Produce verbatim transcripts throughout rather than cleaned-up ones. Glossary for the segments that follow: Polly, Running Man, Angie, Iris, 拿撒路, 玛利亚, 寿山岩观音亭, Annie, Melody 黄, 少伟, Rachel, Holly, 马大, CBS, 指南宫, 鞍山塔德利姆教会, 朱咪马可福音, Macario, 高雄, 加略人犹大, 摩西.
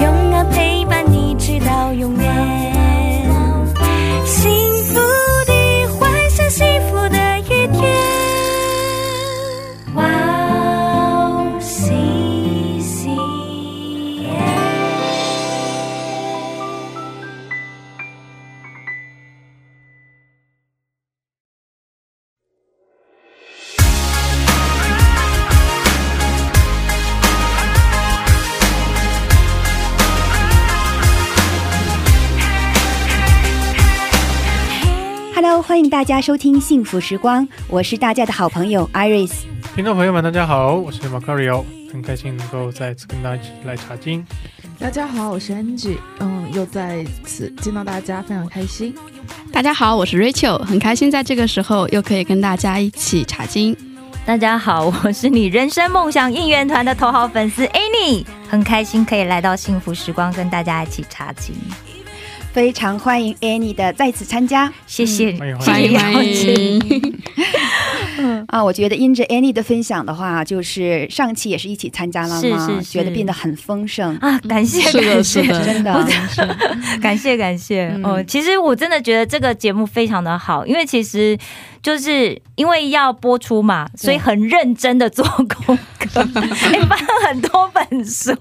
永远陪伴你直到永远 欢迎大家收听幸福时光，我是大家的好朋友 Iris。 听众朋友们大家好，我是 Macario， 很开心能够在此跟大家一起来查经。 大家好，我是 Angie， 嗯又在此见到大家非常开心。 大家好，我是 Rachel， 很开心在这个时候又可以跟大家一起查经。 大家好，我是你人生梦想应援团的头号粉丝 Annie， 很开心可以来到幸福时光跟大家一起查经。 非常欢迎 Annie 的再次参加， 谢谢，欢迎邀请。我觉得因着 Annie 的分享的话，就是上期也是一起参加了吗？觉得变得很丰盛啊，感谢感谢，真的感谢感谢。其实我真的觉得这个节目非常的好，因为其实 就是因为要播出嘛，所以很认真的做功课，翻了很多本书。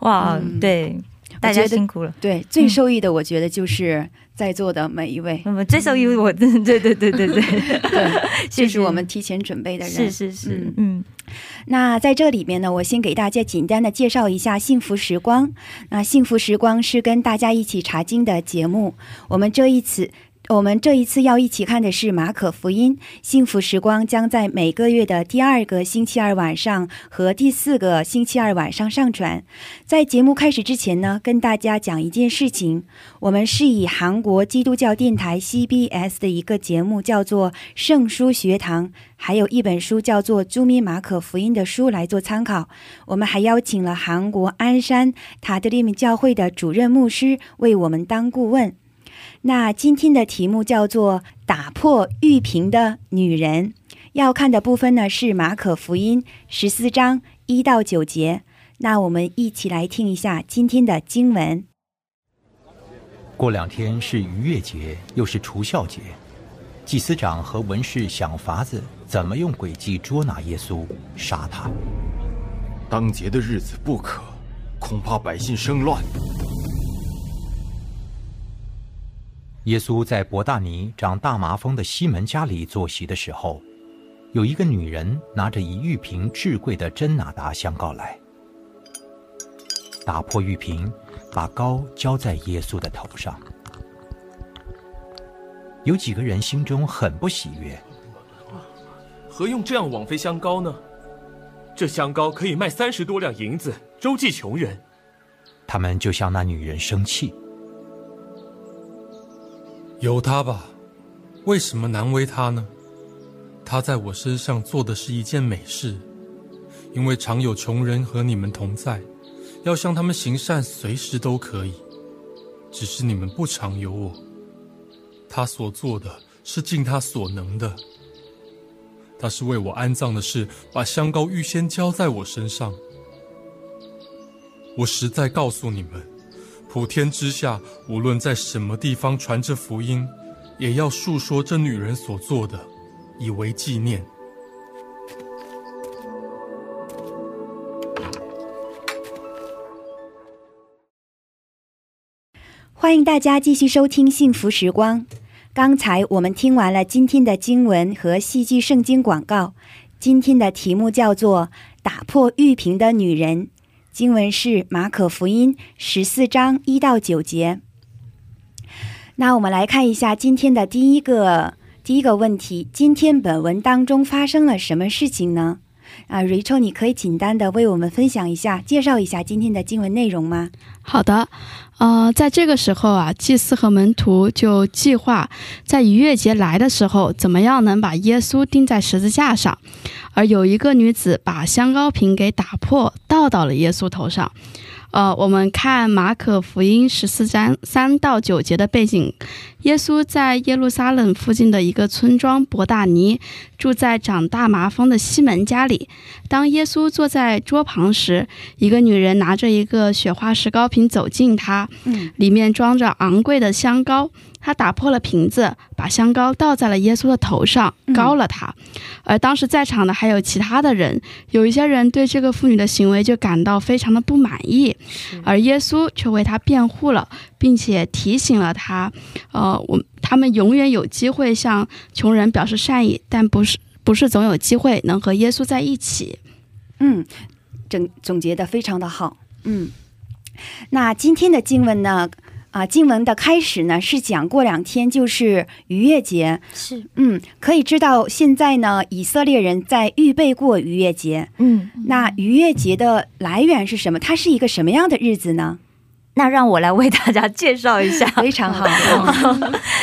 哇，对， 大家辛苦了，对，最受益的我觉得就是在座的每一位，这是我们提前准备的人，是是是。那在这里面呢，我先给大家简单的介绍一下幸福时光。那幸福时光是跟大家一起查经的节目，我们这一次 我们这一次要一起看的是马可福音，幸福时光将在每个月的第二个星期二晚上和第四个星期二晚上上传。 在节目开始之前呢，跟大家讲一件事情，我们是以韩国基督教电台 C B S 的一个节目叫做圣书学堂， 还有一本书叫做朱咪马可福音的书来做参考，我们还邀请了韩国鞍山塔德利姆教会的主任牧师为我们当顾问。 那今天的题目叫做打破玉瓶的女人， 要看的部分呢是马可福音十四章一到九节。 那我们一起来听一下今天的经文。 过两天是逾越节，又是除酵节，祭司长和文士想法子怎么用诡计捉拿耶稣杀他。当节的日子不可，恐怕百姓生乱。 耶稣在伯大尼长大麻风的西门家里坐席的时候，有一个女人拿着一玉瓶至贵的真哪达香膏来，打破玉瓶，把膏浇在耶稣的头上。有几个人心中很不喜悦，何用这样枉费香膏呢？这香膏可以卖三十多两银子，周济穷人。他们就向那女人生气。 犹他吧，为什么难为他呢？他在我身上做的是一件美事，因为常有穷人和你们同在，要向他们行善随时都可以，只是你们不常有我。他所做的是尽他所能的，他是为我安葬的事把香膏预先浇在我所身上。我实在告诉你们，普天之下无论在什么地方传这福音， 也要述说这女人所做的，以为纪念。 欢迎大家继续收听幸福时光。 刚才我们听完了今天的经文和戏剧圣经广告， 今天的题目叫做打破玉瓶的女人， 经文是马可福音十四章一到九节。 那我们来看一下今天的第一个第一个问题，今天本文当中发生了什么事情呢？啊 Rachel 你可以简单的为我们分享一下介绍一下今天的经文内容吗？好的，呃，在这个时候啊，祭司和门徒就计划在逾越节来的时候，怎么样能把耶稣钉在十字架上。而有一个女子把香膏瓶给打破，倒到了耶稣头上。呃，我们看马可福音十四章三到九节的背景，耶稣在耶路撒冷附近的一个村庄伯大尼，住在长大麻风的西门家里。当耶稣坐在桌旁时，一个女人拿着一个雪花石膏瓶走近他，里面装着昂贵的香膏。他打破了瓶子，把香膏倒在了耶稣的头上，膏了他。而当时在场的还有其他的人，有一些人对这个妇女的行为就感到非常的不满意，而耶稣却为她辩护了，并且提醒了她，呃，我他们永远有机会向穷人表示善意，但不是不是总有机会能和耶稣在一起。嗯，整总结得非常的好。嗯，那今天的经文呢？啊，经文的开始呢是讲过两天就是逾越节，是，嗯，可以知道现在呢以色列人在预备过逾越节。嗯，那逾越节的来源是什么？它是一个什么样的日子呢？那让我来为大家介绍一下。非常好。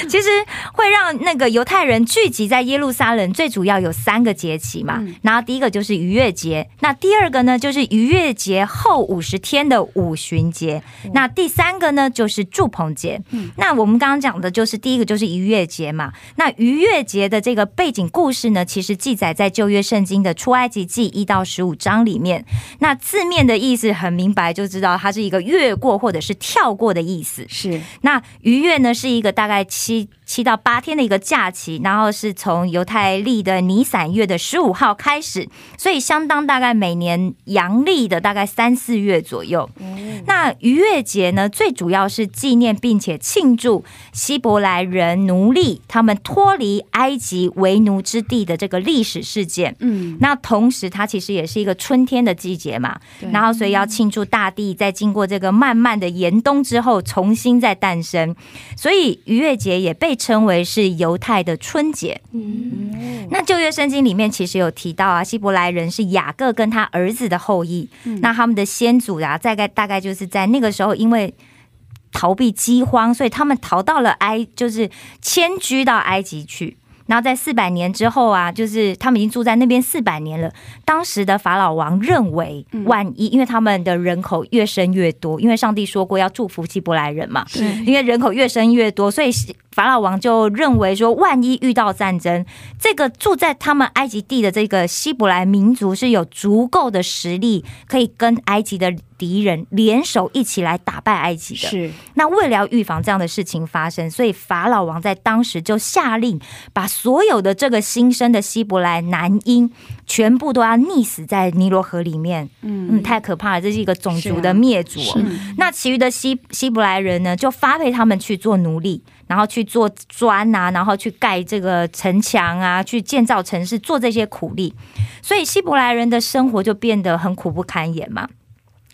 其实会让那个犹太人聚集在耶路撒冷，最主要有三个节期嘛、嗯、然后第一个就是逾越节，那第二个呢就是逾越节后五十天的五旬节、嗯、那第三个呢就是住棚节、嗯、那我们刚刚讲的就是第一个就是逾越节嘛。那逾越节的这个背景故事呢，其实记载在旧约圣经的出埃及记一到十五章里面。那字面的意思很明白，就知道它是一个越过或者是跳过的意思。是，那逾越呢是一个大概七七到八天的一个假期，然后是从犹太历的尼散月的十五号开始，所以相当大概每年阳历的大概三四月左右、嗯、那逾越节呢最主要是纪念并且庆祝希伯来人奴隶他们脱离埃及为奴之地的这个历史事件、嗯、那同时它其实也是一个春天的季节嘛，然后所以要庆祝大地在经过这个慢慢的严冬之后重新再诞生，所以逾越节也被称为是犹太的春节、嗯、那旧约圣经里面其实有提到啊，希伯来人是雅各跟他儿子的后裔、嗯、那他们的先祖啊大概大概就是在那个时候因为逃避饥荒，所以他们逃到了埃就是迁居到埃及去，然后在四百年之后啊，就是他们已经住在那边四百年了。当时的法老王认为，万一因为他们的人口越生越多，因为上帝说过要祝福希伯来人嘛，因为人口越生越多，所以法老王就认为说，万一遇到战争，这个住在他们埃及地的这个希伯来民族是有足够的实力，可以跟埃及的敌人联手一起来打败埃及的。是，那为了预防这样的事情发生，所以法老王在当时就下令把所有的这个新生的希伯来男婴全部都要溺死在尼罗河里面。 嗯, 嗯，太可怕了，这是一个种族的灭族、哦啊、那其余的希希伯来人呢就发配他们去做奴隶，然后去做砖啊，然后去盖这个城墙啊，去建造城市，做这些苦力，所以希伯来人的生活就变得很苦不堪言嘛。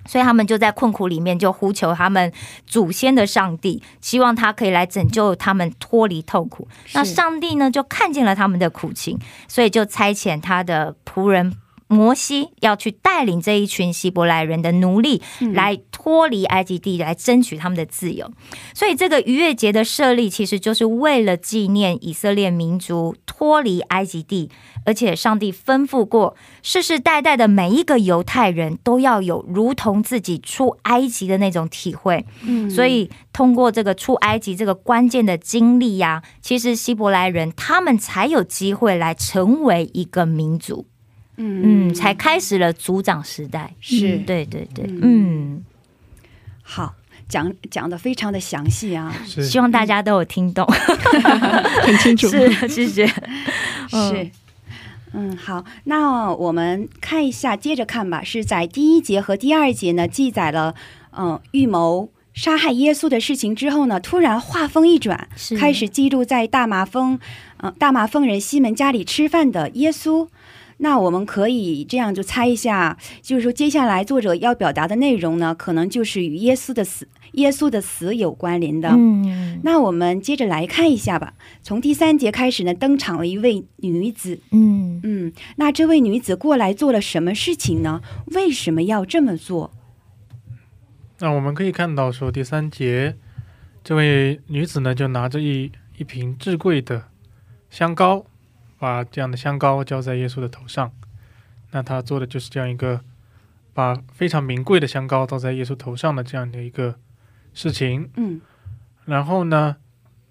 所以他们就在困苦里面就呼求他们祖先的上帝，希望他可以来拯救他们脱离痛苦。那上帝呢就看见了他们的苦情，所以就差遣他的仆人摩西要去带领这一群希伯来人的奴隶来脱离埃及地，来争取他们的自由。所以这个逾越节的设立其实就是为了纪念以色列民族脱离埃及地，而且上帝吩咐过世世代代的每一个犹太人都要有如同自己出埃及的那种体会。所以通过这个出埃及这个关键的经历呀、啊，其实希伯来人他们才有机会来成为一个民族。嗯, 嗯，才开始了族长时代。是，对对对。嗯，好，讲讲得非常的详细啊，希望大家都有听懂。很清楚。是，谢谢。是，嗯，好，那我们看一下，接着看吧。是在第一节和第二节呢记载了嗯、呃、预谋杀害耶稣的事情之后呢，突然话锋一转，开始记录在大麻风嗯、呃、大麻风人西门家里吃饭的耶稣。那我们可以这样就猜一下，就是说接下来作者要表达的内容呢，可能就是与耶稣的死、耶稣的死有关联的。那我们接着来看一下吧。从第三节开始呢，登场了一位女子。嗯嗯，那这位女子过来做了什么事情呢？为什么要这么做？那我们可以看到说，第三节这位女子呢，就拿着一一瓶至贵的香膏， 把这样的香膏浇在耶稣的头上，那他做的就是这样一个把非常名贵的香膏倒在耶稣头上的这样的一个事情。嗯，然后呢，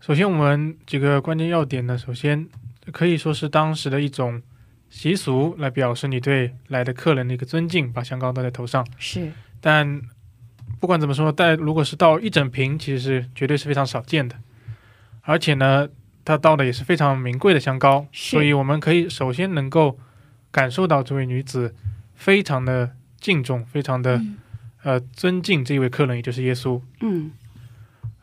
首先我们几个关键要点呢，首先可以说是当时的一种习俗来表示你对来的客人的一个尊敬，把香膏倒在头上。是，但不管怎么说，带如果是到一整瓶，其实绝对是非常少见的，而且呢 他到的也是非常名贵的香膏，所以我们可以首先能够感受到这位女子非常的敬重，非常的呃尊敬这位客人，也就是耶稣。嗯，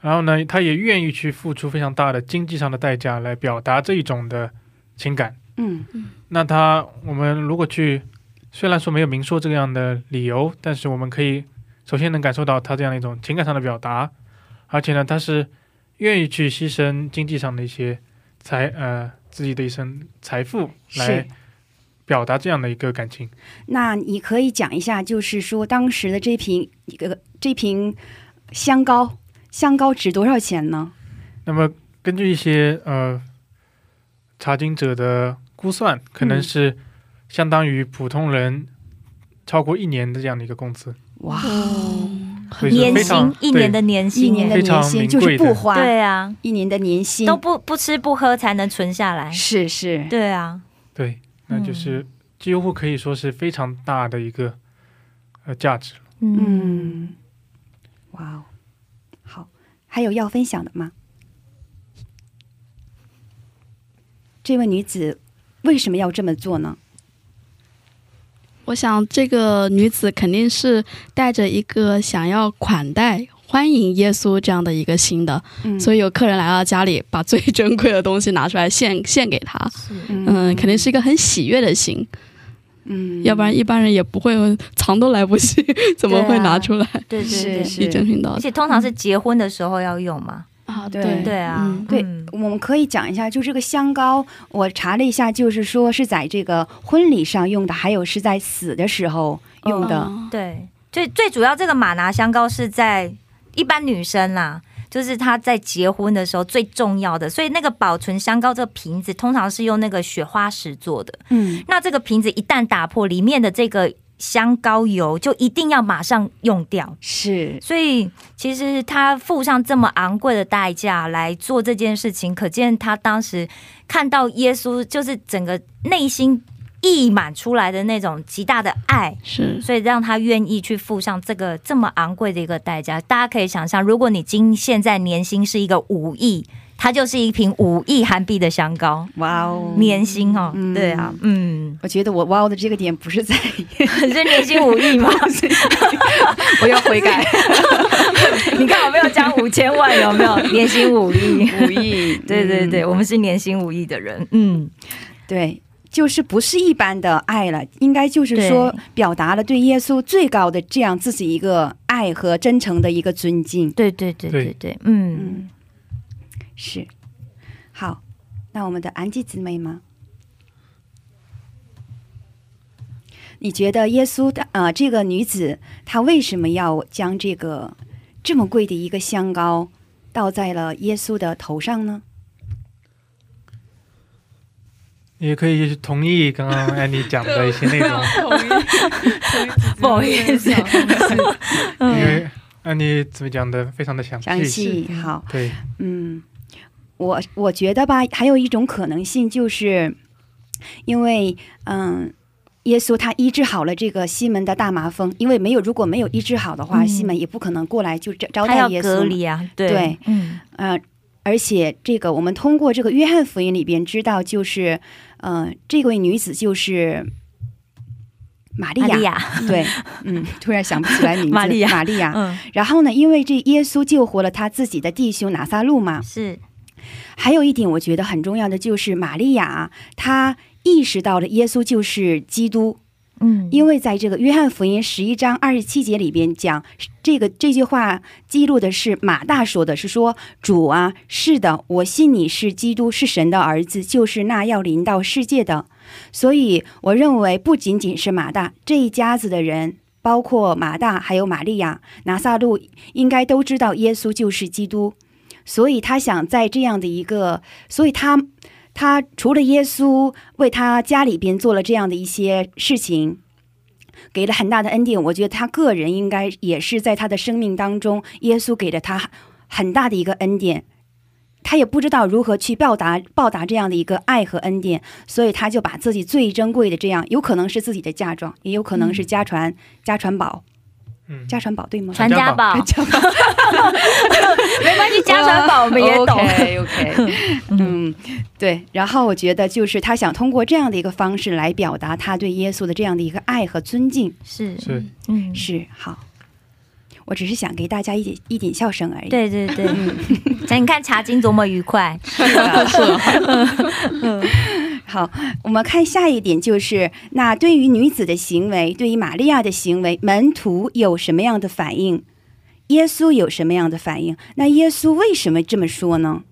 然后呢，她也愿意去付出非常大的经济上的代价来表达这一种的情感。嗯，那她我们如果去虽然说没有明说这样的理由，但是我们可以首先能感受到她这样的一种情感上的表达，而且呢她是 愿意去牺牲经济上的一些财呃自己的一身财富来表达这样的一个感情。那你可以讲一下，就是说当时的这瓶这瓶香膏香膏值多少钱呢？那么根据一些呃查经者的故事，可能是相当于普通人超过一年的这样的一个工资。哇， 年薪一年的年薪，非常名贵，对啊，一年的年薪都不吃不喝才能存下来。是是，对啊，对，那就是几乎可以说是非常大的一个呃价值。嗯，哇，好，还有要分享的吗？这位女子为什么要这么做呢？ 我想这个女子肯定是带着一个想要款待欢迎耶稣这样的一个心的，所以有客人来到家里把最珍贵的东西拿出来献献给他，嗯，肯定是一个很喜悦的心，要不然一般人也不会藏都来不及，怎么会拿出来，对对对，一整瓶倒掉。而且通常是结婚的时候要用嘛。 对啊，对，我们可以讲一下，就这个香膏我查了一下，就是说是在这个婚礼上用的，还有是在死的时候用的。对，最最主要这个马拿香膏是在一般女生啦，就是她在结婚的时候最重要的，所以那个保存香膏这个瓶子通常是用那个雪花石做的。嗯，那这个瓶子一旦打破，里面的这个 香膏油就一定要马上用掉，是，所以其实他付上这么昂贵的代价来做这件事情，可见他当时看到耶稣就是整个内心溢满出来的那种极大的爱，所以让他愿意去付上这个这么昂贵的一个代价。大家可以想象，如果你今现在年薪是一个五亿， 它就是一瓶五亿韩币的香膏。哇哦，年薪哦，对啊，嗯，我觉得我哇哦的这个点不是在，是年薪五亿吗？我要悔改。你看我没有讲五千万，有没有年薪五亿？五亿，对对对，我们是年薪五亿的人。嗯，对。 就是不是一般的爱了，应该就是说表达了对耶稣最高的这样自己一个爱和真诚的一个尊敬。对对对对对，嗯，是。好，那我们的安吉姊妹吗？你觉得耶稣啊，这个女子她为什么要将这个这么贵的一个香膏倒在了耶稣的头上呢？ 也可以同意刚刚安妮讲的一些内容，不好意思，因为安妮怎么讲的非常的详细。好，对，嗯，我我觉得吧，还有一种可能性就是因为嗯耶稣他医治好了这个西门的大麻风，因为没有如果没有医治好的话，西门也不可能过来就招待耶稣，对，嗯，呃 而且这个我们通过这个约翰福音里边知道，就是呃这位女子就是玛利亚，对，嗯，突然想不起来名字，玛利亚。然后呢，因为这耶稣救活了他自己的弟兄拿撒路嘛，是。还有一点我觉得很重要的就是玛利亚她意识到了耶稣就是基督。 因为在这个约翰福音十一章二十七节里边讲，这个这句话记录的是马大说的，是说主啊，是的，我信你是基督，是神的儿子，就是那要临到世界的。所以我认为不仅仅是马大这一家子的人，包括马大还有玛利亚拿撒路，应该都知道耶稣就是基督，所以他想在这样的一个，所以他 他除了耶稣为他家里边做了这样的一些事情，给了很大的恩典，我觉得他个人应该也是在他的生命当中，耶稣给了他很大的一个恩典，他也不家传报答这样的一个爱和恩典，所以他就把自己最珍贵的这样，有可能是自己的嫁妆，也有可能是家传家传宝。 家传宝对吗？ 传家宝没关系，家传宝我们也懂。 OK OK，嗯，对，然后我觉得就是他想通过这样的一个方式来表达他对耶稣的这样的一个爱和尊敬。是是嗯是，好，我只是想给大家一点一点笑声而已。对对对，你看茶经多么愉快。是的是的。 好，我们看下一点就是那对于女子的行为，对于玛利亚的行为，门徒有什么样的反应？耶稣有什么样的反应？那耶稣为什么这么说呢？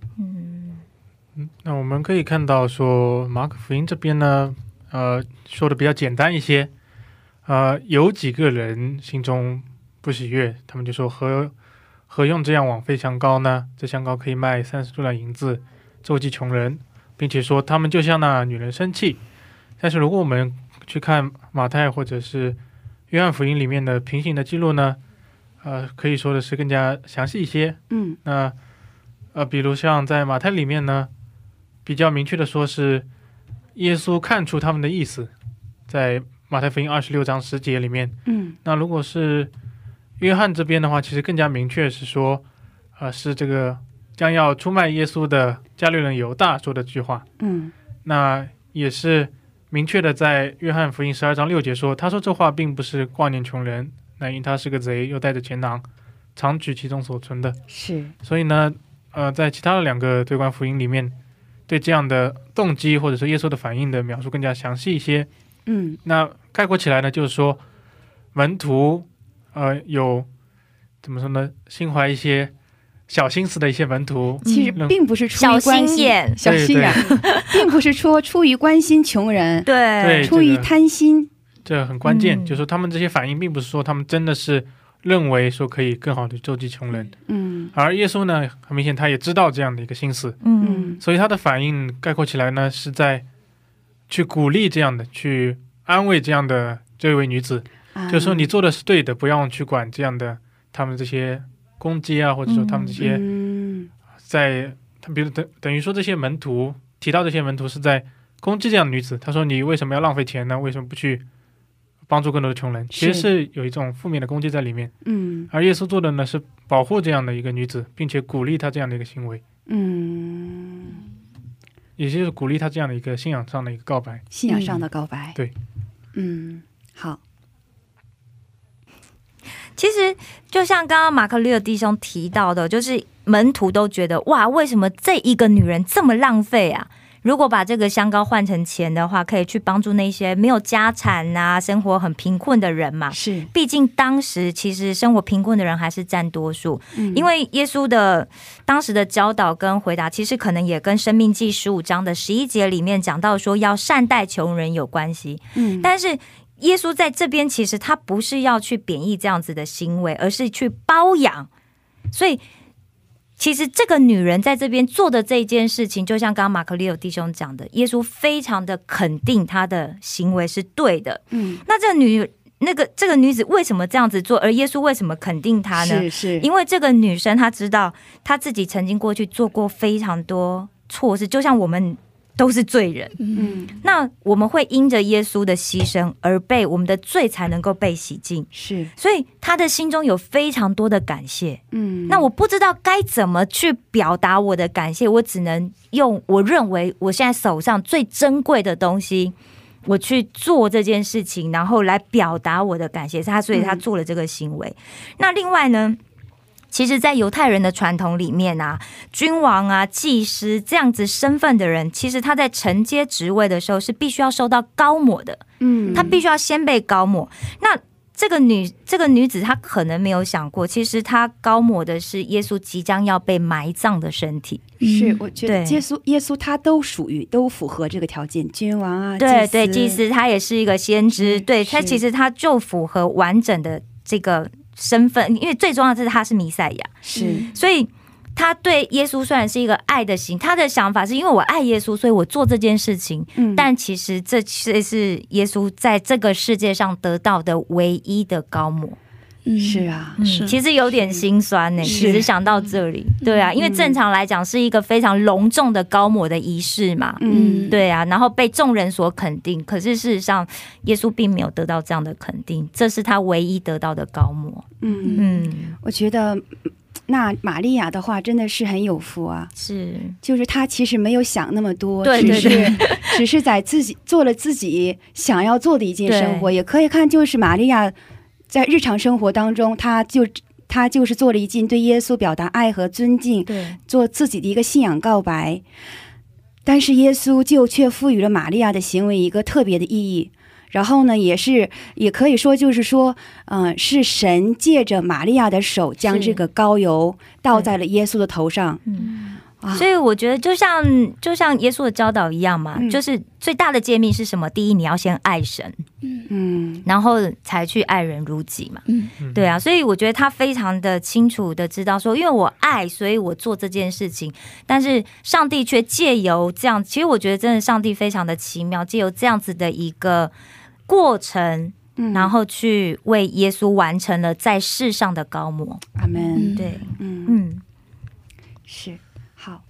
那我们可以看到说马可福音这边呢，说的比较简单一些，有几个人心中不喜悦，他们就说何用这样枉费香膏呢？这香膏可以卖三十度的银子， 周济穷人，并且说他们就像那女人生气。但是如果我们去看马太或者是约翰福音里面的平行的记录呢，可以说的是更加详细一些。那比如像在马太里面呢比较明确的说是耶稣看出他们的意思，在马太福音二十六章十节里面。那如果是约翰这边的话，其实更加明确是说是这个 将要出卖耶稣的加略人犹大说的这句话。那也是明确的在约翰福音十二章六节说，他说这话并不是挂念穷人，那因他是个贼，又带着钱囊，常取其中所存的。是，所以呢在其他的两个对观福音里面对这样的动机或者说耶稣的反应里面对这样的动机或者说耶稣的反应的描述更加详细一些。嗯，那概括起来呢就是说门徒有怎么说呢，心怀一些 小心思的一些门徒，并不是出于关心穷人，对，出于贪心，这很关键，就是说他们这些反应并不是说他们真的是认为说可以更好的救济穷人，而耶稣呢很明显他也知道这样的一个心思，所以他的反应概括起来呢是在去鼓励这样的，去安慰这样的这位女子，就是说你做的是对的，不要去管这样的他们这些 攻击啊，或者说他们这些在，等于说这些门徒提到这些门徒是在攻击这样女子，他说你为什么要浪费钱呢，为什么不去帮助更多的穷人，其实是有一种负面的攻击在里面。而耶稣做的呢是保护这样的一个女子，并且鼓励她这样的一个行为。也就是鼓励她这样的一个信仰上的一个告白，信仰上的告白。对，嗯，好。 其实就像刚刚马可·路德弟兄提到的，就是门徒都觉得哇，为什么这一个女人这么浪费啊，如果把这个香膏换成钱的话可以去帮助那些没有家产啊，生活很贫困的人嘛，是，毕竟当时其实生活贫困的人还是占多数。因为耶稣的当时的教导跟回答其实可能也跟生命记十五章的十一节里面讲到说要善待穷人有关系，但是 耶稣在这边其实他不是要去贬义这样子的行为，而是去包养。所以其实这个女人在这边做的这一件事情，就像刚刚马可·路德弟兄讲的，耶稣非常的肯定她的行为是对的。那这个女这个女子为什么这样子做，而耶稣为什么肯定她呢？因为这个女生她知道她自己曾经过去做过非常多错事，就像我们 都是罪人，那我们会因着耶稣的牺牲而被我们的罪才能够被洗净。所以他的心中有非常多的感谢，那我不知道该怎么去表达我的感谢，我只能用我认为我现在手上最珍贵的东西我去做这件事情，然后来表达我的感谢，所以他做了这个行为。那另外呢，其实在犹太人的传统里面啊，君王啊、祭司这样子身份的人，其实他在承接职位的时候是必须要受到高抹的。嗯，他必须要先被高抹。那 这个女子她可能没有想过，其实她高抹的是耶稣即将要被埋葬的身体。是，我觉得耶稣他都属于都符合这个条件，君王啊，对对，祭司他也是一个先知，对，他其实他就符合完整的这个身份，因为最重要的是他是弥赛亚。是，所以 他对耶稣虽然是一个爱的心，他的想法是因为我爱耶稣，所以我做这件事情，但其实这是耶稣在这个世界上得到的唯一的高抹。是啊，其实有点心酸呢。其实想到这里，对啊，因为正常来讲是一个非常隆重的高抹的仪式嘛，嗯，对啊，然后被众人所肯定，可是事实上耶稣并没有得到这样的肯定，这是他唯一得到的高抹。嗯嗯，我觉得 那玛利亚的话真的是很有福啊，是，就是她其实没有想那么多，对，只是只是在自己做了自己想要做的一件生活，也可以看就是玛利亚在日常生活当中她就她就是做了一件对耶稣表达爱和尊敬，做自己的一个信仰告白，但是耶稣就却赋予了玛利亚的行为一个特别的意义。 然后呢也是也可以说就是说嗯，是神借着玛利亚的手将这个膏油倒在了耶稣的头上。所以我觉得就像耶稣的教导一样嘛，就是最大的诫命是什么？第一你要先爱神，然后才去爱人如己嘛，对啊，所以我觉得他非常的清楚的知道说，因为我爱所以我做这件事情，但是上帝却借由这样，其实我觉得真的上帝非常的奇妙，借由这样子的一个 过程，然后去为耶稣完成了在世上的高抹。阿们。对，嗯嗯，是。好，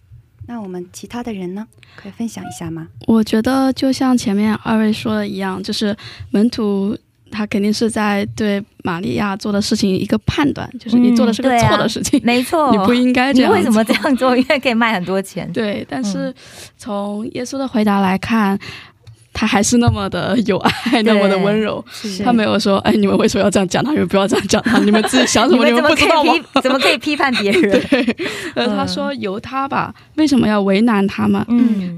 那我们其他的人呢，可以分享一下吗？我觉得就像前面二位说的一样，就是门徒 他肯定是在对玛利亚做的事情一个判断，就是你做了是个错的事情。没错，你不应该这样，你为什么这样做？因为可以卖很多钱。对，但是从耶稣的回答来看， 他还是那么的有爱，那么的温柔，他没有说哎你们为什么要这样讲，他就不要这样讲他，你们自己想什么，你们不知道吗？对，他说犹他吧，为什么要为难他们？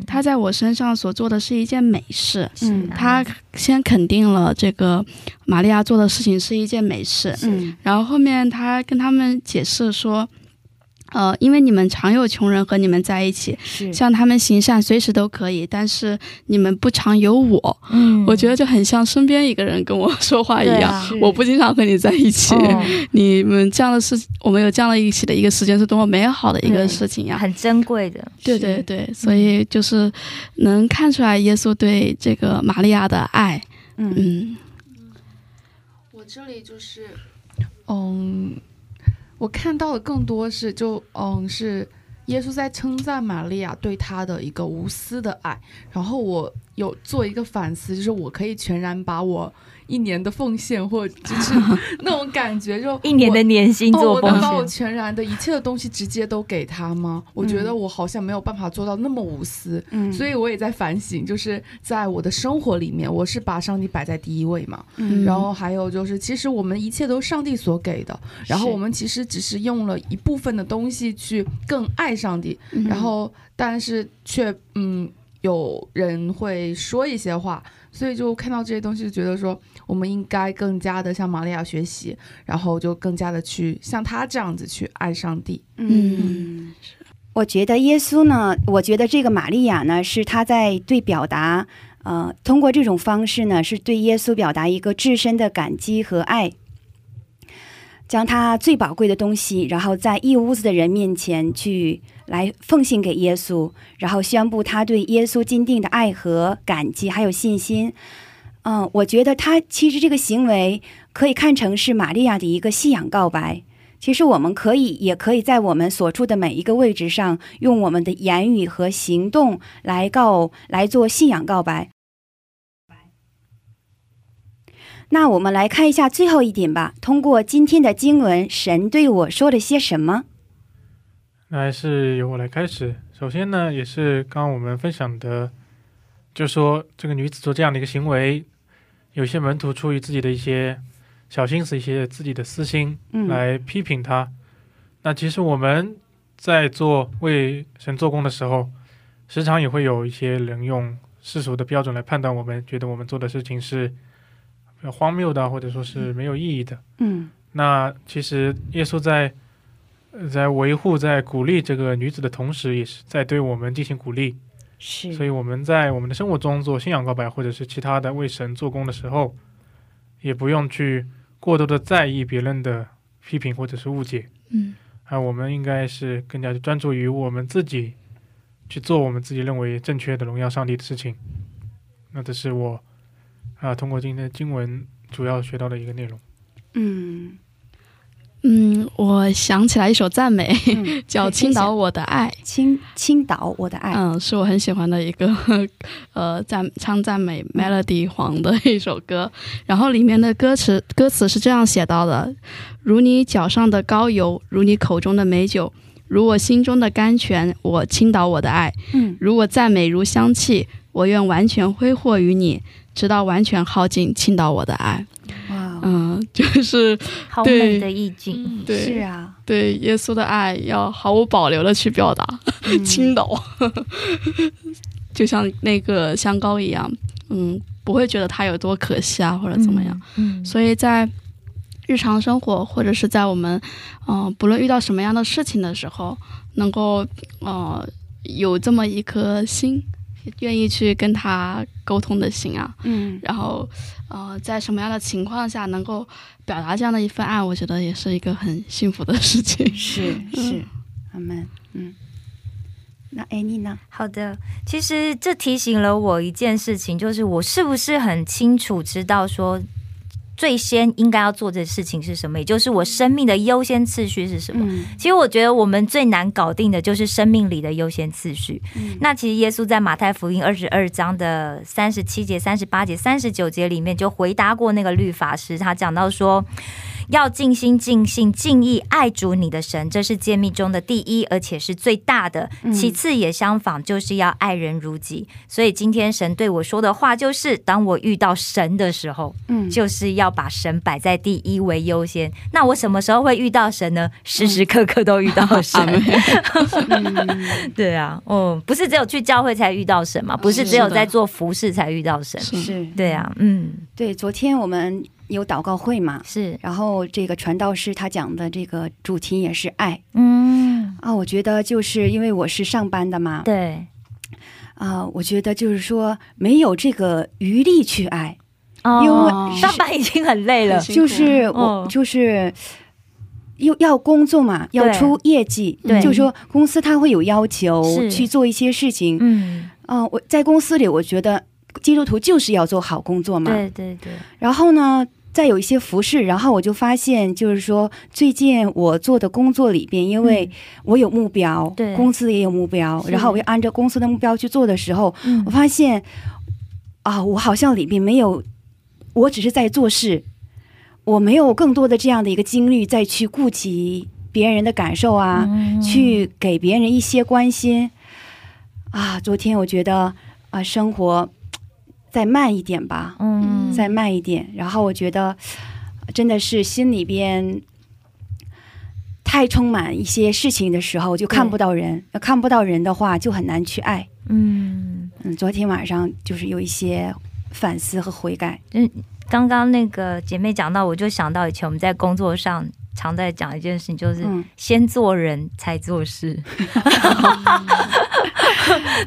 他在我身上所做的是一件美事，他先肯定了这个玛利亚做的事情是一件美事，然后后面他跟他们解释说 因为你们常有穷人和你们在一起，像他们行善随时都可以，但是你们不常有我。我觉得就很像身边一个人跟我说话一样，我不经常和你在一起，你们这样的事，我们有这样的一起的一个时间是多么美好的一个事情，很珍贵的。对对对，所以就是能看出来耶稣对这个玛利亚的爱。嗯，我这里就是嗯 我看到了更多是就嗯是耶稣在称赞玛利亚对他的一个无私的爱，然后我有做一个反思，就是我可以全然把我一年的奉献或者是那种感觉，就一年的年薪做奉献。那我感觉就一年的年薪做奉献，一般我想你摆在第一位嘛，然后还有就是其实我们一切都上帝所给的，然后我们其实只是用了一部分的东西去更爱上帝，然后但是却嗯有人会说一些话， 所以就看到这些东西就觉得说我们应该更加的像玛利亚学习，然后更加的去像他这样子去爱上帝。嗯，我觉得耶稣呢，我觉得这个玛利亚呢是他在对表达呃通过这种方式呢是对耶稣表达一个至深的感激和爱，将他最宝贵的东西然后在一无私的人面前去 来奉献给耶稣，然后宣布他对耶稣坚定的爱和感激还有信心。嗯，我觉得他其实这个行为可以看成是玛利亚的一个信仰告白。其实我们可以也可以在我们所处的每一个位置上用我们的言语和行动来告来做信仰告白。那我们来看一下最后一点吧，通过今天的经文神对我说了些什么。 还是由我来开始。首先呢也是刚刚我们分享的，就说这个女子做这样的一个行为，有些门徒出于自己的一些小心思，一些自己的私心来批评她，那其实我们在做为神做工的时候，时常也会有一些人用世俗的标准来判断我们，觉得我们做的事情是荒谬的，或者说是没有意义的。嗯，那其实耶稣在在维护在鼓励这个女子的同时，也是在对我们进行鼓励。是，所以我们在我们的生活中做信仰告白或者是其他的为神做工的时候，也不用去过多的在意别人的批评或者是误解。嗯，啊，我们应该是更加专注于我们自己，去做我们自己认为正确的荣耀上帝的事情。那这是我啊通过今天的经文主要学到的一个内容。嗯嗯，我想起来一首赞美、嗯、叫《倾倒我的爱》。倾倾倒我的爱，嗯，是我很喜欢的一个呃赞唱赞美 Melody 黄的一首歌。然后里面的歌词歌词是这样写到的：如你脚上的膏油，如你口中的美酒，如我心中的甘泉，我倾倒我的爱。嗯，如我赞美如香气，我愿完全挥霍于你，直到完全耗尽，倾倒我的爱。哇，嗯，就是好美的意境。对，是啊，对耶稣的爱要毫无保留的去表达，嗯、倾倒，就像那个香膏一样，嗯，不会觉得它有多可惜啊，或者怎么样。嗯，嗯，所以在日常生活或者是在我们，嗯、呃，不论遇到什么样的事情的时候，能够呃有这么一颗心。愿意去跟他沟通的心啊，嗯，然后呃，在什么样的情况下能够表达这样的一份爱，我觉得也是一个很幸福的事情。是是，阿们。嗯，那 Annie 呢？好的，其实这提醒了我一件事情，就是我是不是很清楚知道说最先应该要做的事情是什么，也就是我生命的优先次序是什么、嗯、其实我觉得我们最难搞定的就是生命里的优先次序、嗯、那其实耶稣在马太福音二十二章的三十七节、三十八节、三十九节里面就回答过那个律法师，他讲到说要尽心尽性尽意爱主你的神，这是诫命中的第一而且是最大的，其次也相仿，就是要爱人如己、嗯、所以今天神对我说的话就是当我遇到神的时候、嗯、就是要把神摆在第一为优先。那我什么时候会遇到神呢？时时刻刻都遇到神、嗯、对啊、嗯、不是只有去教会才遇到神嘛，不是只有在做服事才遇到神。是，对啊，嗯，对，昨天我们有祷告会嘛，是，然后这个传道师他讲的这个主题也是爱。嗯啊，我觉得就是因为我是上班的嘛，对啊，我觉得就是说没有这个余力去爱。因为上班已经很累了，就是我就是又要工作嘛，要出业绩，就是说公司他会有要求去做一些事情。嗯啊，我在公司里我觉得基督徒就是要做好工作嘛，对对对。然后呢，再有一些服事，然后我就发现，就是说最近我做的工作里边，因为我有目标，对，公司也有目标，然后我就按照公司的目标去做的时候，我发现啊，我好像里边没有。我只是在做事，我没有更多的这样的一个精力再去顾及别人的感受啊、嗯、去给别人一些关心啊。昨天我觉得啊，生活再慢一点吧，嗯，再慢一点。然后我觉得真的是心里边太充满一些事情的时候，就看不到人，看不到人的话就很难去爱。嗯嗯，昨天晚上就是有一些反思和悔改。嗯，刚刚那个姐妹讲到，我就想到以前我们在工作上常在讲一件事情，就是先做人才做事、嗯、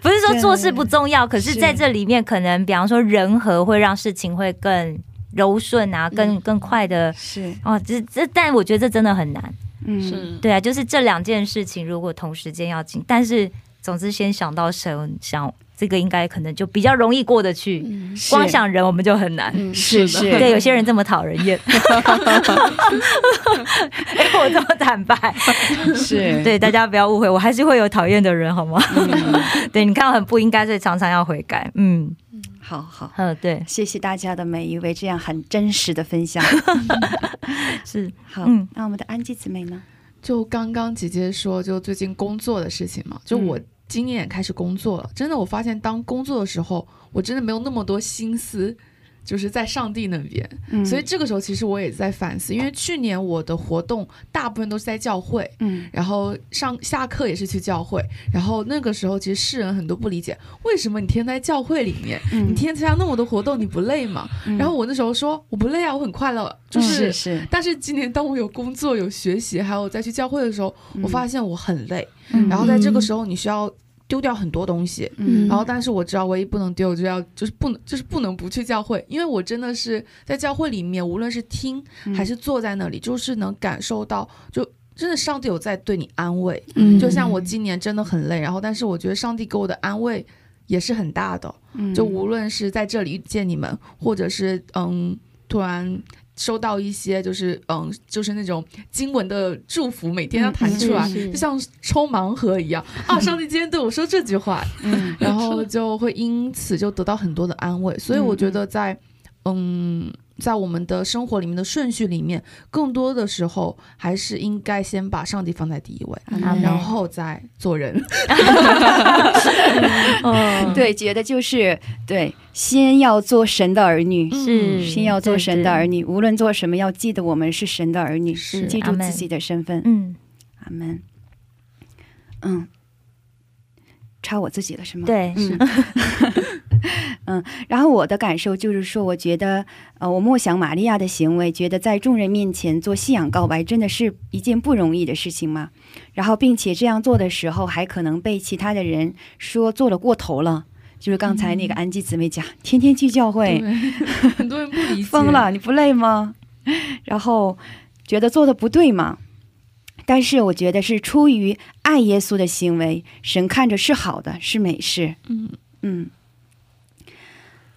不是说做事不重要，可是在这里面可能比方说人和会让事情会更柔顺啊，更、嗯、更快的。是哦，这这但我觉得这真的很难。嗯，是，对啊，就是这两件事情如果同时间要进，但是总之先想到神，想这个应该可能就比较容易过得去、嗯、光想人我们就很难、嗯、是是，对，有些人这么讨人厌。哎，我这么坦白，是，对，大家不要误会，我还是会有讨厌的人好吗、嗯、对，你看我很不应该，所以常常要悔改。嗯，好好，嗯，对，谢谢大家的每一位这样很真实的分享。是，好、嗯、那我们的安吉姊妹呢？就刚刚姐姐说就最近工作的事情嘛，就我、嗯今年也开始工作了，真的我发现当工作的时候我真的没有那么多心思就是在上帝那边、嗯、所以这个时候其实我也在反思，因为去年我的活动大部分都是在教会、嗯、然后上下课也是去教会，然后那个时候其实世人很多不理解，为什么你天天在教会里面、嗯、你天天参加那么多活动你不累吗、嗯、然后我那时候说我不累啊，我很快乐，就是、嗯、是是但是今年当我有工作有学习还有再去教会的时候、嗯、我发现我很累、嗯、然后在这个时候你需要丢掉很多东西、嗯、然后但是我知道唯一不能丢就要就是不能就是不能不去教会，因为我真的是在教会里面无论是听还是坐在那里、嗯、就是能感受到就真的上帝有在对你安慰、嗯、就像我今年真的很累，然后但是我觉得上帝给我的安慰也是很大的、嗯、就无论是在这里遇见你们或者是嗯突然收到一些就是嗯，就是那种经文的祝福，每天要弹出来、嗯、是是就像抽盲盒一样啊！上帝今天对我说这句话、嗯、然后就会因此就得到很多的安慰，所以我觉得在 嗯, 嗯在我们的生活里面的顺序里面更多的时候还是应该先把上帝放在第一位、嗯、然后再做人、嗯嗯、对，觉得就是对先要做神的儿女，是先要做神的儿女，无论做什么要记得我们是神的儿女，记住自己的身份。嗯，阿们。嗯，差我自己了是吗？对，是。嗯，然后我的感受就是说，我觉得呃，我默想玛利亚的行为，觉得在众人面前做信仰告白真的是一件不容易的事情嘛，然后并且这样做的时候还可能被其他的人说做了过头了，就是刚才那个安吉姊妹讲、嗯、天天去教会很多人不理解疯了你不累吗，然后觉得做的不对嘛，但是我觉得是出于爱耶稣的行为，神看着是好的，是美事。嗯嗯，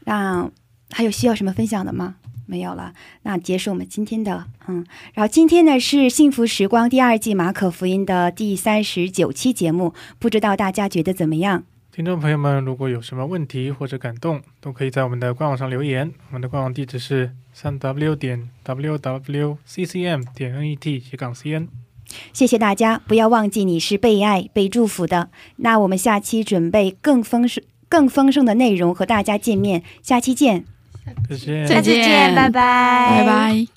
那还有需要什么分享的吗？没有了，那结束我们今天的嗯，然后今天呢是幸福时光第二季马可福音的第三十九期节目，不知道大家觉得怎么样？听众朋友们如果有什么问题或者感动都可以在我们的官网上留言，我们的官网地址是 三 w 点 w w w 点 c c m 点 net 斜杠 c n。 谢谢大家，不要忘记你是被爱被祝福的，那我们下期准备更丰盛更丰盛的内容和大家见面，下期见，再见再见，拜拜拜拜。